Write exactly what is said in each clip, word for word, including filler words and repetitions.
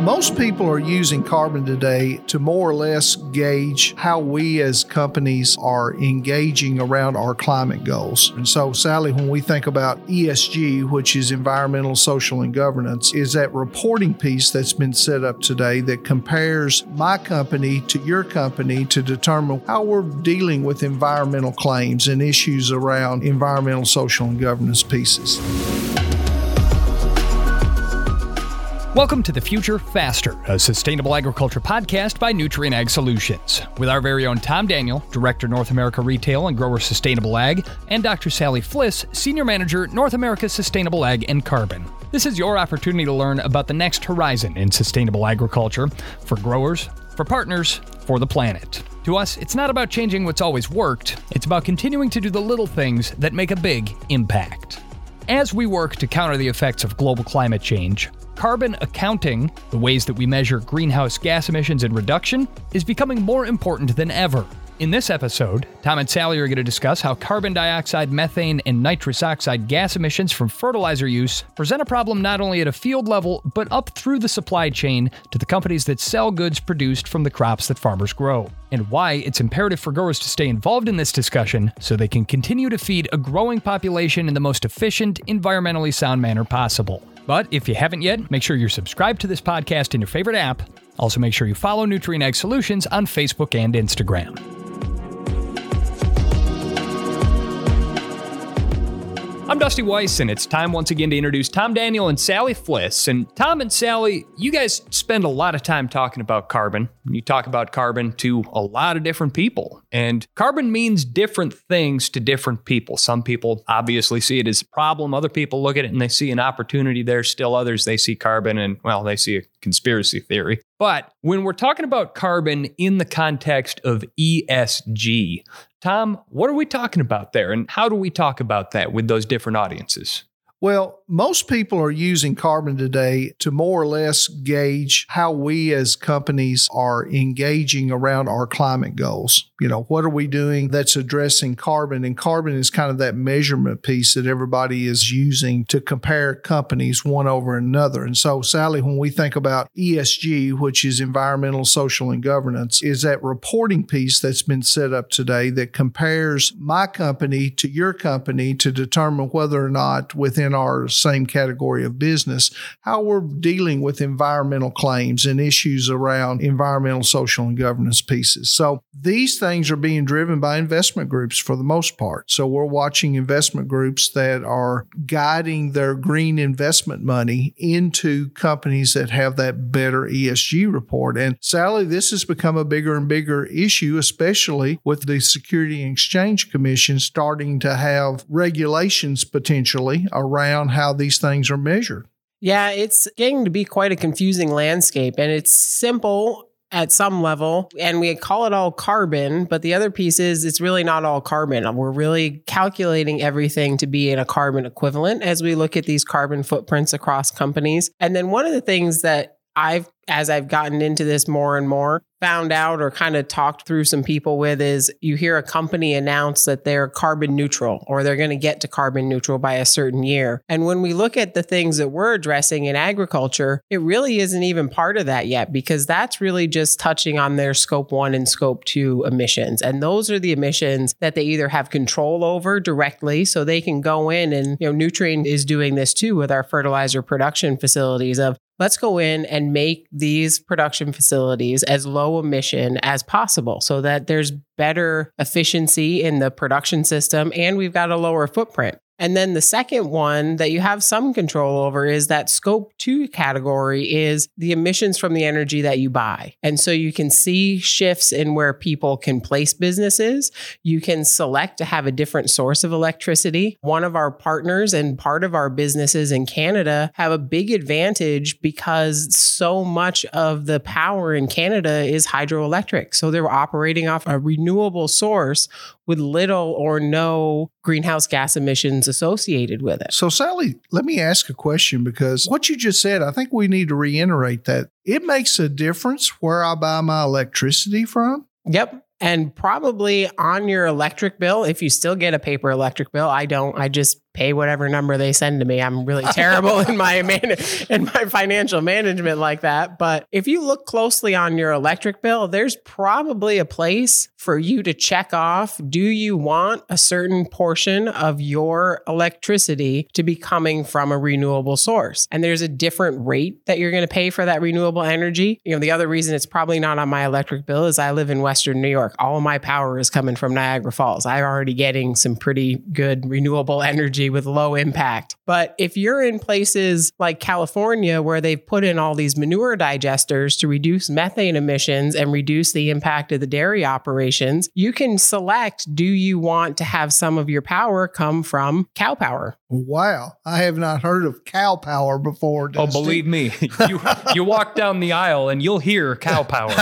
Most people are using carbon today to more or less gauge how we as companies are engaging around our climate goals. And so, Sally, when we think about E S G, which is environmental, social, and governance, is that reporting piece that's been set up today that compares my company to your company to determine how we're dealing with environmental claims and issues around environmental, social, and governance pieces. Welcome to The Future Faster, a sustainable agriculture podcast by Nutrien Ag Solutions, with our very own Tom Daniel, Director, North America Retail and Grower Sustainable Ag, and Doctor Sally Fliss, Senior Manager, North America Sustainable Ag and Carbon. This is your opportunity to learn about the next horizon in sustainable agriculture for growers, for partners, for the planet. To us, it's not about changing what's always worked. It's about continuing to do the little things that make a big impact. As we work to counter the effects of global climate change, carbon accounting, the ways that we measure greenhouse gas emissions and reduction, is becoming more important than ever. In this episode, Tom and Sally are going to discuss how carbon dioxide, methane, and nitrous oxide gas emissions from fertilizer use present a problem not only at a field level, but up through the supply chain to the companies that sell goods produced from the crops that farmers grow, and why it's imperative for growers to stay involved in this discussion so they can continue to feed a growing population in the most efficient, environmentally sound manner possible. But if you haven't yet, make sure you're subscribed to this podcast in your favorite app. Also, make sure you follow Nutrien Ag Solutions on Facebook and Instagram. I'm Dusty Weiss, and it's time once again to introduce Tom Daniel and Sally Fliss. And Tom and Sally, you guys spend a lot of time talking about carbon. You talk about carbon to a lot of different people. And carbon means different things to different people. Some people obviously see it as a problem. Other people look at it and they see an opportunity there. Still others, they see carbon and, well, they see a conspiracy theory. But when we're talking about carbon in the context of E S G, Tom, what are we talking about there? And how do we talk about that with those different audiences? Well, most people are using carbon today to more or less gauge how we as companies are engaging around our climate goals. You know, what are we doing that's addressing carbon? And carbon is kind of that measurement piece that everybody is using to compare companies one over another. And so, Sally, when we think about E S G, which is environmental, social, and governance, is that reporting piece that's been set up today that compares my company to your company to determine whether or not within our same category of business, how we're dealing with environmental claims and issues around environmental, social, and governance pieces. So these things are being driven by investment groups for the most part. So we're watching investment groups that are guiding their green investment money into companies that have that better E S G report. And Sally, this has become a bigger and bigger issue, especially with the Securities and Exchange Commission starting to have regulations potentially around how these things are measured. Yeah, it's getting to be quite a confusing landscape, and it's simple at some level, and we call it all carbon, but the other piece is it's really not all carbon. We're really calculating everything to be in a carbon equivalent as we look at these carbon footprints across companies. And then one of the things that I've, as I've gotten into this more and more, found out or kind of talked through some people with is you hear a company announce that they're carbon neutral or they're going to get to carbon neutral by a certain year. And when we look at the things that we're addressing in agriculture, it really isn't even part of that yet, because that's really just touching on their scope one and scope two emissions. And those are the emissions that they either have control over directly, so they can go in and, you know, Nutrien is doing this too with our fertilizer production facilities of, let's go in and make these production facilities as low emission as possible so that there's better efficiency in the production system and we've got a lower footprint. And then the second one that you have some control over is that scope two category is the emissions from the energy that you buy. And so you can see shifts in where people can place businesses. You can select to have a different source of electricity. One of our partners and part of our businesses in Canada have a big advantage because so much of the power in Canada is hydroelectric. So they're operating off a renewable source with little or no greenhouse gas emissions associated with it. So, Sally, let me ask a question, because what you just said, I think we need to reiterate that. It makes a difference where I buy my electricity from? Yep. And probably on your electric bill, if you still get a paper electric bill, I don't, I just pay whatever number they send to me. I'm really terrible in my man- in my financial management like that. But if you look closely on your electric bill, there's probably a place for you to check off, do you want a certain portion of your electricity to be coming from a renewable source? And there's a different rate that you're going to pay for that renewable energy. You know, the other reason it's probably not on my electric bill is I live in Western New York. All of my power is coming from Niagara Falls. I'm already getting some pretty good renewable energy with low impact. But if you're in places like California, where they've put in all these manure digesters to reduce methane emissions and reduce the impact of the dairy operations, you can select, do you want to have some of your power come from cow power? Wow. I have not heard of cow power before. Dusty. Oh, believe me, you, you walk down the aisle and you'll hear cow power.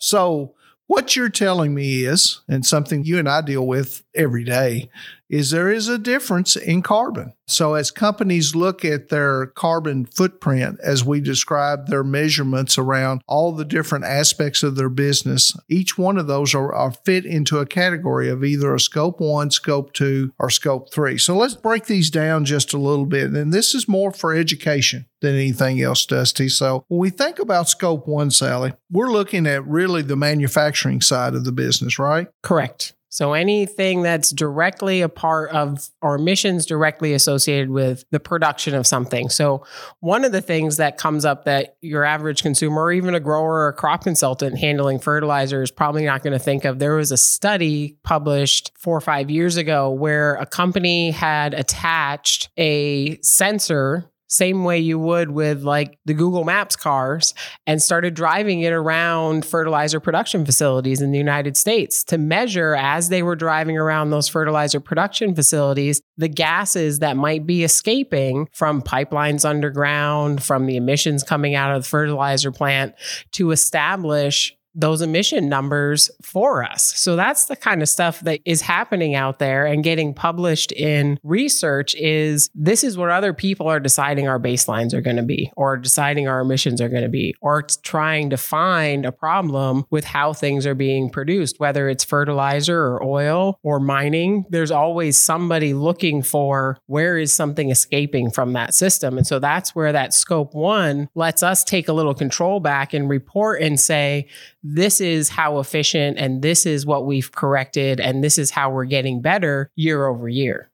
So what you're telling me is, and something you and I deal with every day, is there is a difference in carbon. So as companies look at their carbon footprint, as we describe their measurements around all the different aspects of their business, each one of those are, are fit into a category of either a scope one, scope two, or scope three. So let's break these down just a little bit. And this is more for education than anything else, Dusty. So when we think about scope one, Sally, we're looking at really the manufacturing side of the business, right? Correct. So anything that's directly a part of or emissions directly associated with the production of something. So one of the things that comes up that your average consumer or even a grower or a crop consultant handling fertilizer is probably not going to think of, there was a study published four or five years ago where a company had attached a sensor same way you would with like the Google Maps cars and started driving it around fertilizer production facilities in the United States to measure, as they were driving around those fertilizer production facilities, the gases that might be escaping from pipelines underground, from the emissions coming out of the fertilizer plant, to establish those emission numbers for us. So that's the kind of stuff that is happening out there and getting published in research. Is this is what other people are deciding our baselines are going to be, or deciding our emissions are going to be, or trying to find a problem with how things are being produced, whether it's fertilizer or oil or mining. There's always somebody looking for where is something escaping from that system. And so that's where that scope one lets us take a little control back and report and say, this is how efficient, and this is what we've corrected, and this is how we're getting better year over year.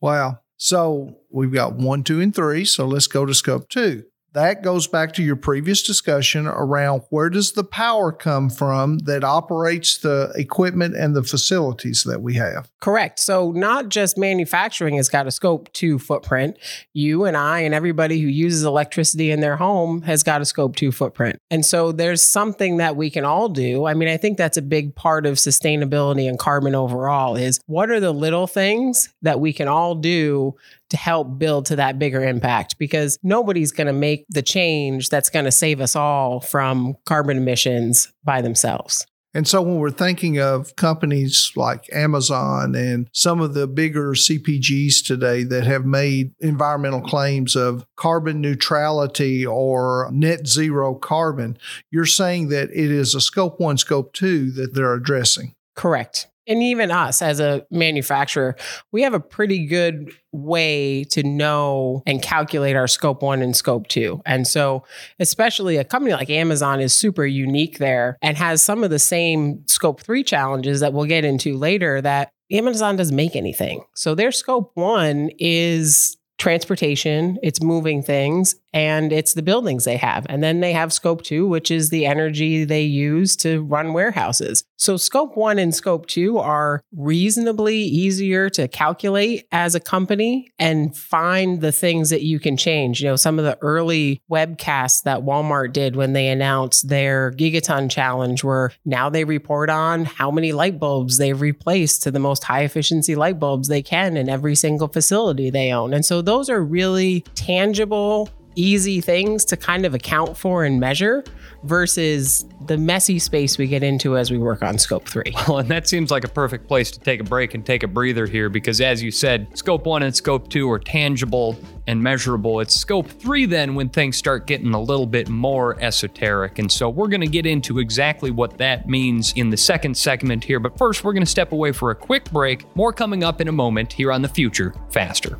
Wow. So we've got one, two, and three. So let's go to scope two. That goes back to your previous discussion around where does the power come from that operates the equipment and the facilities that we have? Correct. So not just manufacturing has got a scope two footprint. You and I and everybody who uses electricity in their home has got a scope two footprint. And so there's something that we can all do. I mean, I think that's a big part of sustainability and carbon overall is what are the little things that we can all do to help build to that bigger impact, because nobody's going to make the change that's going to save us all from carbon emissions by themselves. And so when we're thinking of companies like Amazon and some of the bigger C P Gs today that have made environmental claims of carbon neutrality or net zero carbon, you're saying that it is a scope one, scope two that they're addressing. Correct. And even us as a manufacturer, we have a pretty good way to know and calculate our scope one and scope two. And so especially a company like Amazon is super unique there and has some of the same scope three challenges that we'll get into later that Amazon doesn't make anything. So their scope one is transportation, it's moving things, and it's the buildings they have. And then they have scope two, which is the energy they use to run warehouses. So scope one and scope two are reasonably easier to calculate as a company and find the things that you can change. You know, some of the early webcasts that Walmart did when they announced their Gigaton Challenge were now they report on how many light bulbs they've replaced to the most high efficiency light bulbs they can in every single facility they own. And so those are really tangible easy things to kind of account for and measure versus the messy space we get into as we work on scope three. Well, and that seems like a perfect place to take a break and take a breather here, because as you said, scope one and scope two are tangible and measurable. It's scope three then when things start getting a little bit more esoteric. And so we're going to get into exactly what that means in the second segment here. But first, we're going to step away for a quick break. More coming up in a moment here on The Future Faster.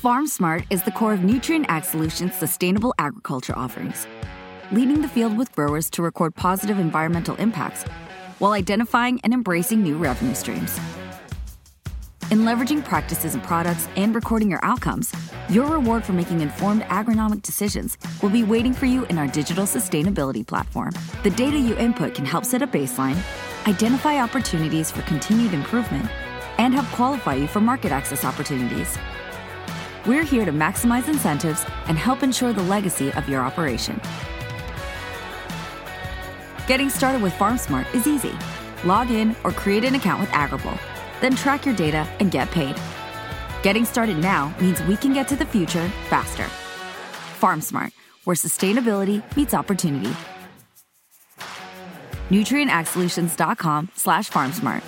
FarmSmart is the core of Nutrien Ag Solutions' sustainable agriculture offerings, leading the field with growers to record positive environmental impacts while identifying and embracing new revenue streams. In leveraging practices and products and recording your outcomes, your reward for making informed agronomic decisions will be waiting for you in our digital sustainability platform. The data you input can help set a baseline, identify opportunities for continued improvement, and help qualify you for market access opportunities. We're here to maximize incentives and help ensure the legacy of your operation. Getting started with FarmSmart is easy. Log in or create an account with Agrible, then track your data and get paid. Getting started now means we can get to the future faster. FarmSmart, where sustainability meets opportunity. Nutrien Ag Solutions dot com slash FarmSmart.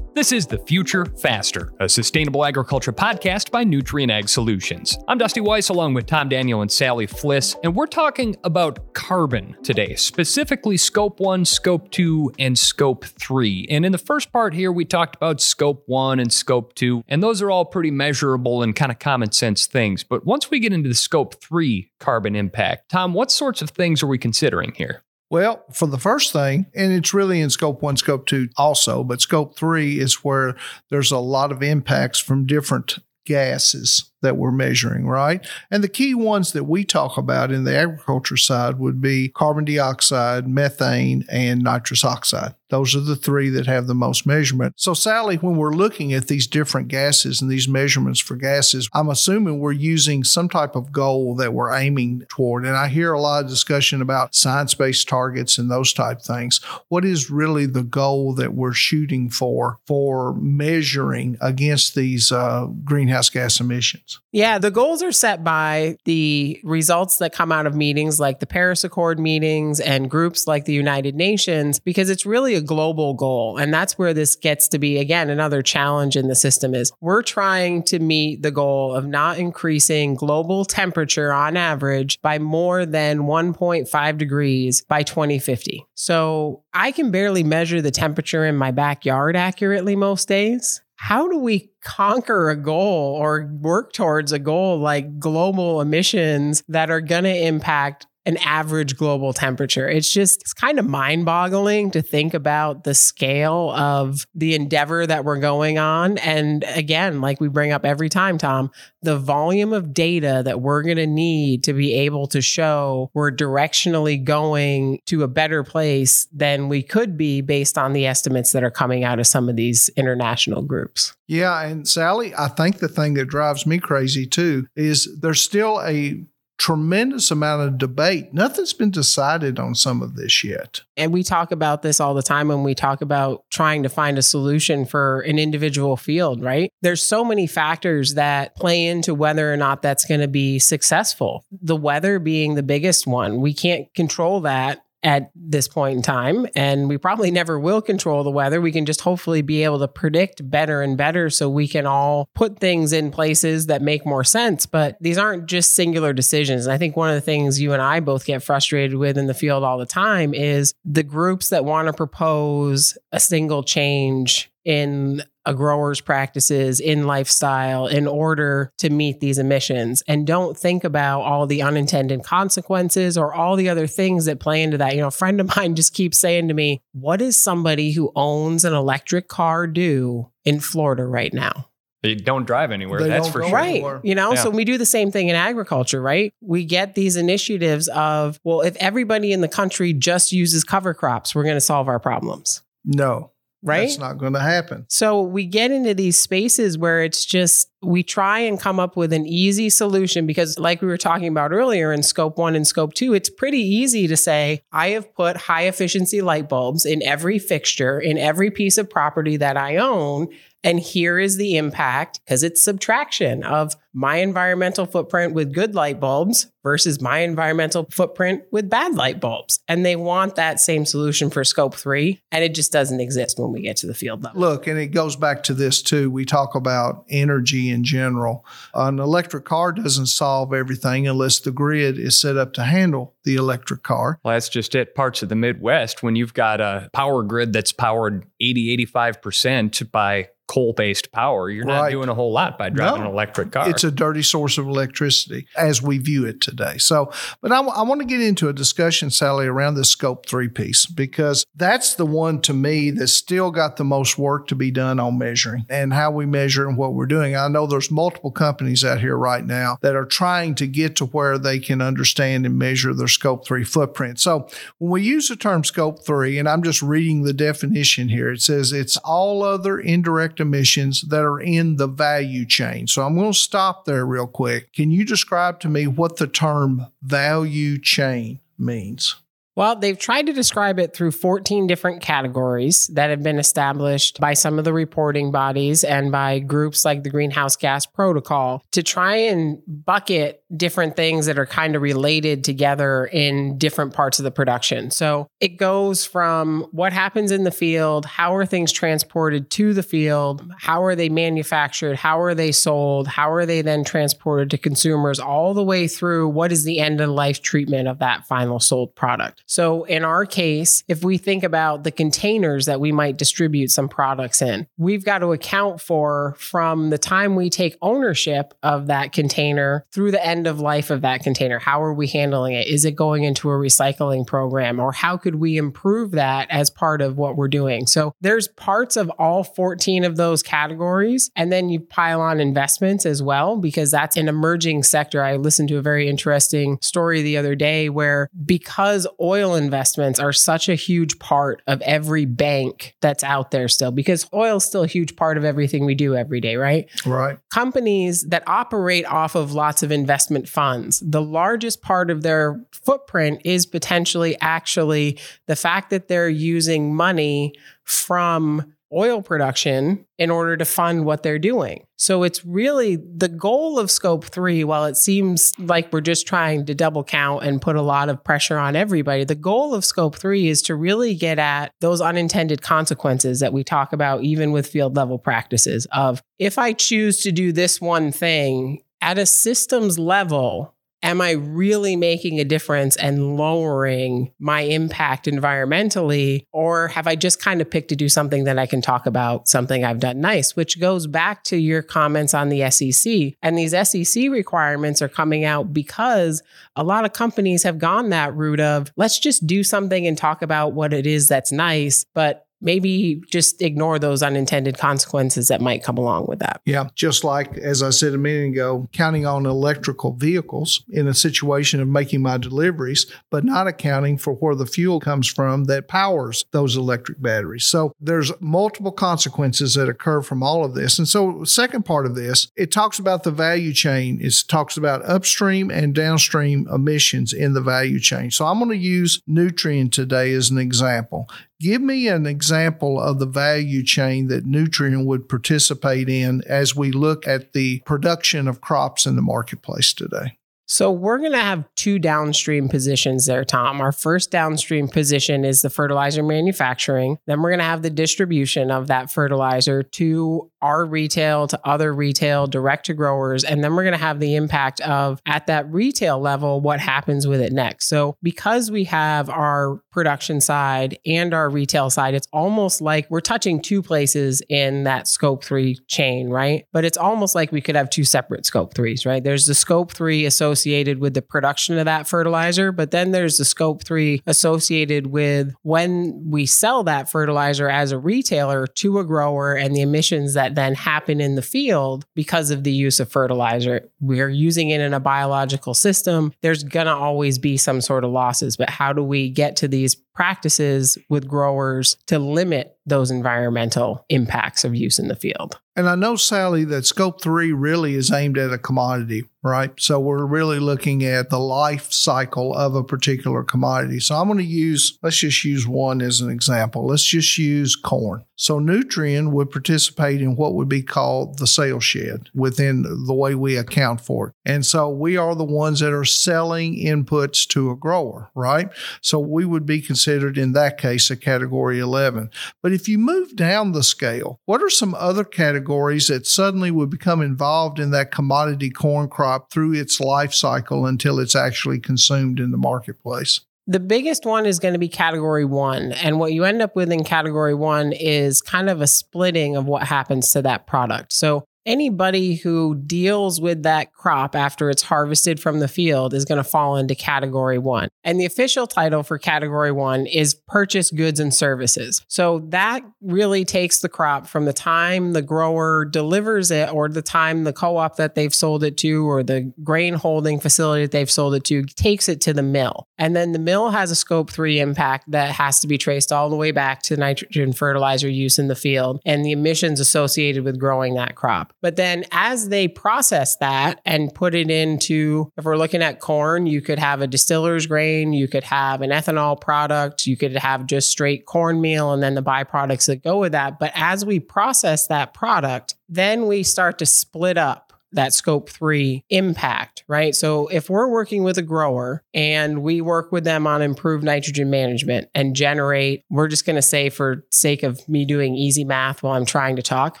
This is The Future Faster, a sustainable agriculture podcast by Nutrien Ag Solutions. I'm Dusty Weiss, along with Tom Daniel and Sally Fliss, and we're talking about carbon today, specifically Scope one, Scope two, and Scope three. And in the first part here, we talked about Scope one and Scope two, and those are all pretty measurable and kind of common sense things. But once we get into the Scope three carbon impact, Tom, what sorts of things are we considering here? Well, for the first thing, and it's really in Scope one, Scope two also, but Scope three is where there's a lot of impacts from different gases that we're measuring, right? And the key ones that we talk about in the agriculture side would be carbon dioxide, methane, and nitrous oxide. Those are the three that have the most measurement. So, Sally, when we're looking at these different gases and these measurements for gases, I'm assuming we're using some type of goal that we're aiming toward. And I hear a lot of discussion about science-based targets and those type things. What is really the goal that we're shooting for, for measuring against these uh, greenhouse gas emissions? Yeah, the goals are set by the results that come out of meetings like the Paris Accord meetings and groups like the United Nations, because it's really a global goal. And that's where this gets to be, again, another challenge in the system is we're trying to meet the goal of not increasing global temperature on average by more than one point five degrees by twenty fifty. So I can barely measure the temperature in my backyard accurately most days. How do we conquer a goal or work towards a goal like global emissions that are going to impact an average global temperature? It's just, it's kind of mind-boggling to think about the scale of the endeavor that we're going on. And again, like we bring up every time, Tom, the volume of data that we're going to need to be able to show we're directionally going to a better place than we could be based on the estimates that are coming out of some of these international groups. Yeah. And Sally, I think the thing that drives me crazy too is there's still a tremendous amount of debate. Nothing's been decided on some of this yet. And we talk about this all the time when we talk about trying to find a solution for an individual field, right? There's so many factors that play into whether or not that's going to be successful. The weather being the biggest one. We can't control that at this point in time. And we probably never will control the weather. We can just hopefully be able to predict better and better so we can all put things in places that make more sense. But these aren't just singular decisions. And I think one of the things you and I both get frustrated with in the field all the time is the groups that want to propose a single change in a grower's practices, in lifestyle, in order to meet these emissions, and don't think about all the unintended consequences or all the other things that play into that. You know, a friend of mine just keeps saying to me, what does somebody who owns an electric car do in Florida right now? They don't drive anywhere. They that's for sure. Right. You know, yeah. So we do the same thing in agriculture, right? We get these initiatives of, well, if everybody in the country just uses cover crops, we're going to solve our problems. No. right? That's not going to happen. So we get into these spaces where it's just, we try and come up with an easy solution because like we were talking about earlier in scope one and scope two, it's pretty easy to say, I have put high efficiency light bulbs in every fixture, in every piece of property that I own. And here is the impact because it's subtraction of my environmental footprint with good light bulbs versus my environmental footprint with bad light bulbs. And they want that same solution for scope three. And it just doesn't exist when we get to the field level. Look, and it goes back to this too. We talk about energy in general. An electric car doesn't solve everything unless the grid is set up to handle the electric car. Well, that's just it. Parts of the Midwest, when you've got a power grid that's powered eighty, eighty-five percent by coal-based power, you're right. Not doing a whole lot by driving no. an electric car. It's a dirty source of electricity as we view it today. So, but I, w- I want to get into a discussion, Sally, around the scope three piece, because that's the one to me that's still got the most work to be done on measuring and how we measure and what we're doing. I know there's multiple companies out here right now that are trying to get to where they can understand and measure their scope three footprint. So when we use the term scope three, and I'm just reading the definition here, it says it's all other indirect emissions that are in the value chain. So I'm going to stop there real quick. Can you describe to me what the term value chain means? Well, they've tried to describe it through fourteen different categories that have been established by some of the reporting bodies and by groups like the Greenhouse Gas Protocol to try and bucket different things that are kind of related together in different parts of the production. So it goes from what happens in the field, how are things transported to the field, how are they manufactured, how are they sold, how are they then transported to consumers, all the way through what is the end-of-life treatment of that final sold product. So in our case, if we think about the containers that we might distribute some products in, we've got to account for from the time we take ownership of that container through the end of life of that container. How are we handling it? Is it going into a recycling program? Or how could we improve that as part of what we're doing? So there's parts of all fourteen of those categories. And then you pile on investments as well, because that's an emerging sector. I listened to a very interesting story the other day where because oil Oil investments are such a huge part of every bank that's out there still, because oil is still a huge part of everything we do every day, right? Right. Companies that operate off of lots of investment funds, the largest part of their footprint is potentially actually the fact that they're using money from oil production in order to fund what they're doing. So it's really the goal of scope three, while it seems like we're just trying to double count and put a lot of pressure on everybody, the goal of scope three is to really get at those unintended consequences that we talk about even with field level practices of, if I choose to do this one thing at a systems level, am I really making a difference and lowering my impact environmentally? Or have I just kind of picked to do something that I can talk about, something I've done nice, which goes back to your comments on the S E C. And these S E C requirements are coming out because a lot of companies have gone that route of, let's just do something and talk about what it is that's nice, but maybe just ignore those unintended consequences that might come along with that. Yeah. Just like, as I said a minute ago, counting on electrical vehicles in a situation of making my deliveries, but not accounting for where the fuel comes from that powers those electric batteries. So there's multiple consequences that occur from all of this. And so second part of this, it talks about the value chain. It talks about upstream and downstream emissions in the value chain. So I'm going to use Nutrien today as an example. Give me an example of the value chain that Nutrien would participate in as we look at the production of crops in the marketplace today. So we're going to have two downstream positions there, Tom. Our first downstream position is the fertilizer manufacturing. Then we're going to have the distribution of that fertilizer to our retail, to other retail, direct to growers. And then we're going to have the impact of, at that retail level, what happens with it next. So because we have our production side and our retail side, it's almost like we're touching two places in that scope three chain, right? But it's almost like we could have two separate scope threes, right? There's the scope three associated associated with the production of that fertilizer. But then there's the scope three associated with when we sell that fertilizer as a retailer to a grower and the emissions that then happen in the field because of the use of fertilizer. We're using it in a biological system. There's going to always be some sort of losses, but how do we get to these practices with growers to limit those environmental impacts of use in the field. And I know, Sally, that scope three really is aimed at a commodity, right? So we're really looking at the life cycle of a particular commodity. So I'm going to use, let's just use one as an example. Let's just use corn. So Nutrien would participate in what would be called the sale shed within the way we account for it. And so we are the ones that are selling inputs to a grower, right? So we would be considered in that case a category eleven. But if you move down the scale, what are some other categories that suddenly would become involved in that commodity corn crop through its life cycle until it's actually consumed in the marketplace? The biggest one is going to be category one. And what you end up with in category one is kind of a splitting of what happens to that product. So anybody who deals with that crop after it's harvested from the field is going to fall into category one. And the official title for category one is purchased goods and services. So that really takes the crop from the time the grower delivers it or the time the co-op that they've sold it to or the grain holding facility that they've sold it to takes it to the mill. And then the mill has a scope three impact that has to be traced all the way back to nitrogen fertilizer use in the field and the emissions associated with growing that crop. But then as they process that and put it into, if we're looking at corn, you could have a distiller's grain, you could have an ethanol product, you could have just straight cornmeal and then the byproducts that go with that. But as we process that product, then we start to split up that scope three impact, right? So if we're working with a grower and we work with them on improved nitrogen management and generate, we're just going to say for sake of me doing easy math while I'm trying to talk,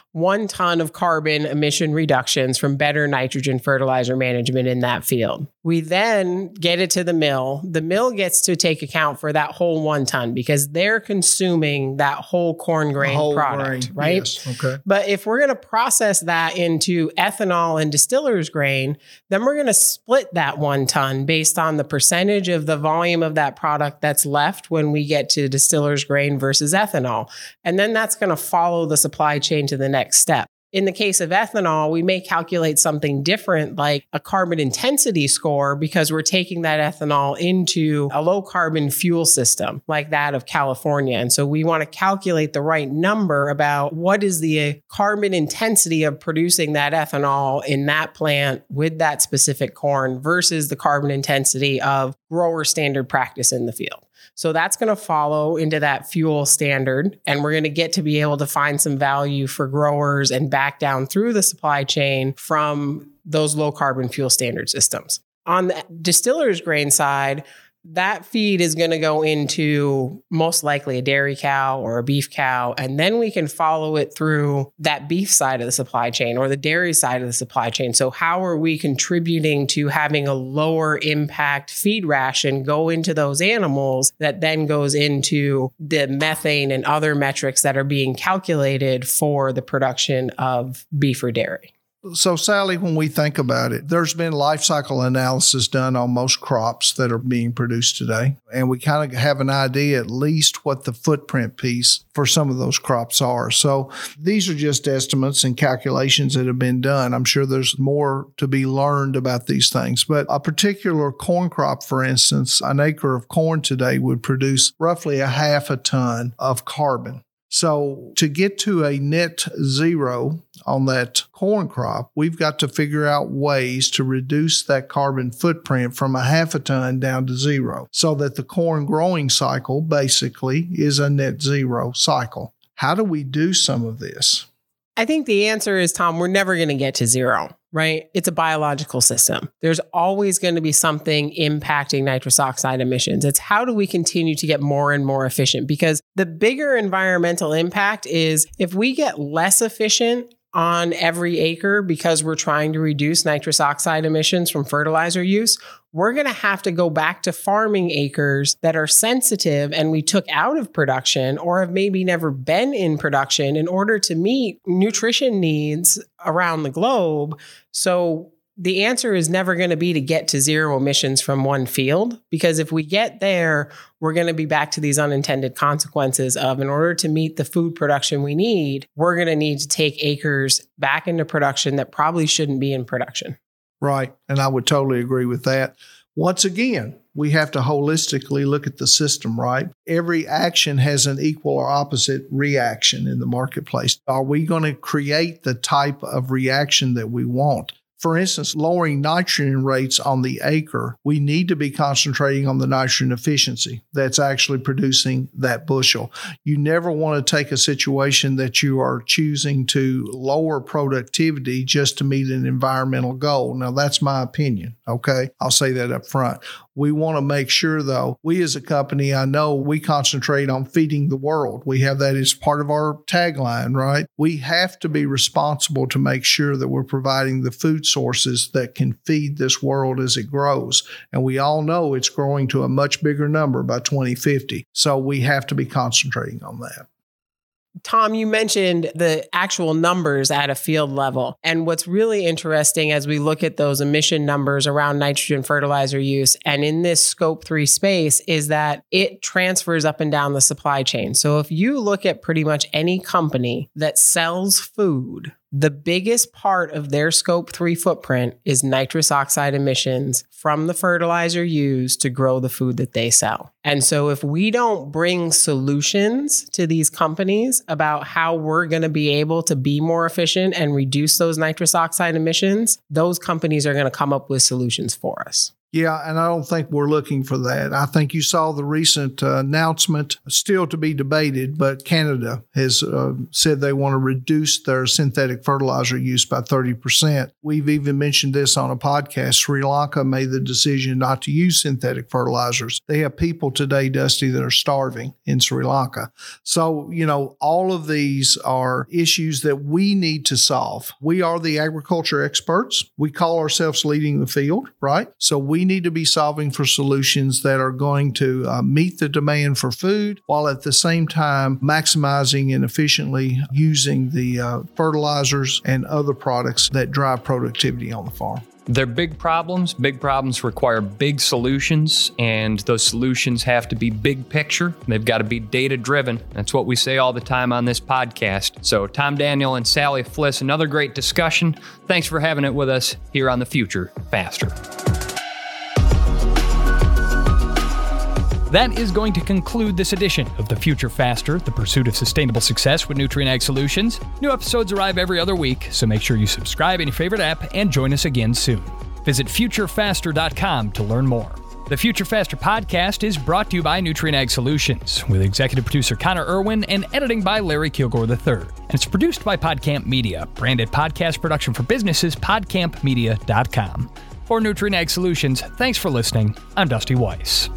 one ton of carbon emission reductions from better nitrogen fertilizer management in that field. We then get it to the mill. The mill gets to take account for that whole one ton because they're consuming that whole corn grain whole product, grain. Right? Yes. Okay. But if we're going to process that into ethanol and distiller's grain, then we're going to split that one ton based on the percentage of the volume of that product that's left when we get to distiller's grain versus ethanol. And then that's going to follow the supply chain to the next step. In the case of ethanol, we may calculate something different like a carbon intensity score because we're taking that ethanol into a low carbon fuel system like that of California. And so we want to calculate the right number about what is the carbon intensity of producing that ethanol in that plant with that specific corn versus the carbon intensity of grower standard practice in the field. So that's going to follow into that fuel standard, and we're going to get to be able to find some value for growers and back down through the supply chain from those low carbon fuel standard systems. On the distiller's grain side, that feed is going to go into most likely a dairy cow or a beef cow, and then we can follow it through that beef side of the supply chain or the dairy side of the supply chain. So how are we contributing to having a lower impact feed ration go into those animals that then goes into the methane and other metrics that are being calculated for the production of beef or dairy? So, Sally, when we think about it, there's been life cycle analysis done on most crops that are being produced today. And we kind of have an idea at least what the footprint piece for some of those crops are. So these are just estimates and calculations that have been done. I'm sure there's more to be learned about these things. But a particular corn crop, for instance, an acre of corn today would produce roughly a half a ton of carbon. So to get to a net zero on that corn crop, we've got to figure out ways to reduce that carbon footprint from a half a ton down to zero so that the corn growing cycle basically is a net zero cycle. How do we do some of this? I think the answer is, Tom, we're never going to get to zero, right? It's a biological system. There's always going to be something impacting nitrous oxide emissions. It's how do we continue to get more and more efficient? Because the bigger environmental impact is if we get less efficient on every acre because we're trying to reduce nitrous oxide emissions from fertilizer use, we're going to have to go back to farming acres that are sensitive and we took out of production or have maybe never been in production in order to meet nutrition needs around the globe. So the answer is never going to be to get to zero emissions from one field, because if we get there, we're going to be back to these unintended consequences of, in order to meet the food production we need, we're going to need to take acres back into production that probably shouldn't be in production. Right. And I would totally agree with that. Once again, we have to holistically look at the system, right? Every action has an equal or opposite reaction in the marketplace. Are we going to create the type of reaction that we want? For instance, lowering nitrogen rates on the acre, we need to be concentrating on the nitrogen efficiency that's actually producing that bushel. You never want to take a situation that you are choosing to lower productivity just to meet an environmental goal. Now, that's my opinion, okay? I'll say that up front. We want to make sure, though, we as a company, I know we concentrate on feeding the world. We have that as part of our tagline, right? We have to be responsible to make sure that we're providing the food sources that can feed this world as it grows. And we all know it's growing to a much bigger number by twenty fifty. So we have to be concentrating on that. Tom, you mentioned the actual numbers at a field level. And what's really interesting as we look at those emission numbers around nitrogen fertilizer use, and in this scope three space, is that it transfers up and down the supply chain. So if you look at pretty much any company that sells food, the biggest part of their scope three footprint is nitrous oxide emissions from the fertilizer used to grow the food that they sell. And so if we don't bring solutions to these companies about how we're going to be able to be more efficient and reduce those nitrous oxide emissions, those companies are going to come up with solutions for us. Yeah, and I don't think we're looking for that. I think you saw the recent uh, announcement, still to be debated, but Canada has uh, said they want to reduce their synthetic fertilizer use by thirty percent. We've even mentioned this on a podcast. Sri Lanka made the decision not to use synthetic fertilizers. They have people today, Dusty, that are starving in Sri Lanka. So, you know, all of these are issues that we need to solve. We are the agriculture experts. We call ourselves leading the field, right? So we We need to be solving for solutions that are going to uh, meet the demand for food while at the same time maximizing and efficiently using the uh, fertilizers and other products that drive productivity on the farm. They're big problems. Big problems require big solutions, and those solutions have to be big picture. They've got to be data-driven. That's what we say all the time on this podcast. So Tom Daniel and Sally Fliss, another great discussion. Thanks for having it with us here on The Future Faster. That is going to conclude this edition of The Future Faster, the pursuit of sustainable success with Nutrien Ag Solutions. New episodes arrive every other week, so make sure you subscribe in your favorite app and join us again soon. Visit future faster dot com to learn more. The Future Faster podcast is brought to you by Nutrien Ag Solutions, with executive producer Connor Irwin and editing by Larry Kilgore the third. And it's produced by PodCamp Media, branded podcast production for businesses, podcamp media dot com. For Nutrien Ag Solutions, thanks for listening. I'm Dusty Weiss.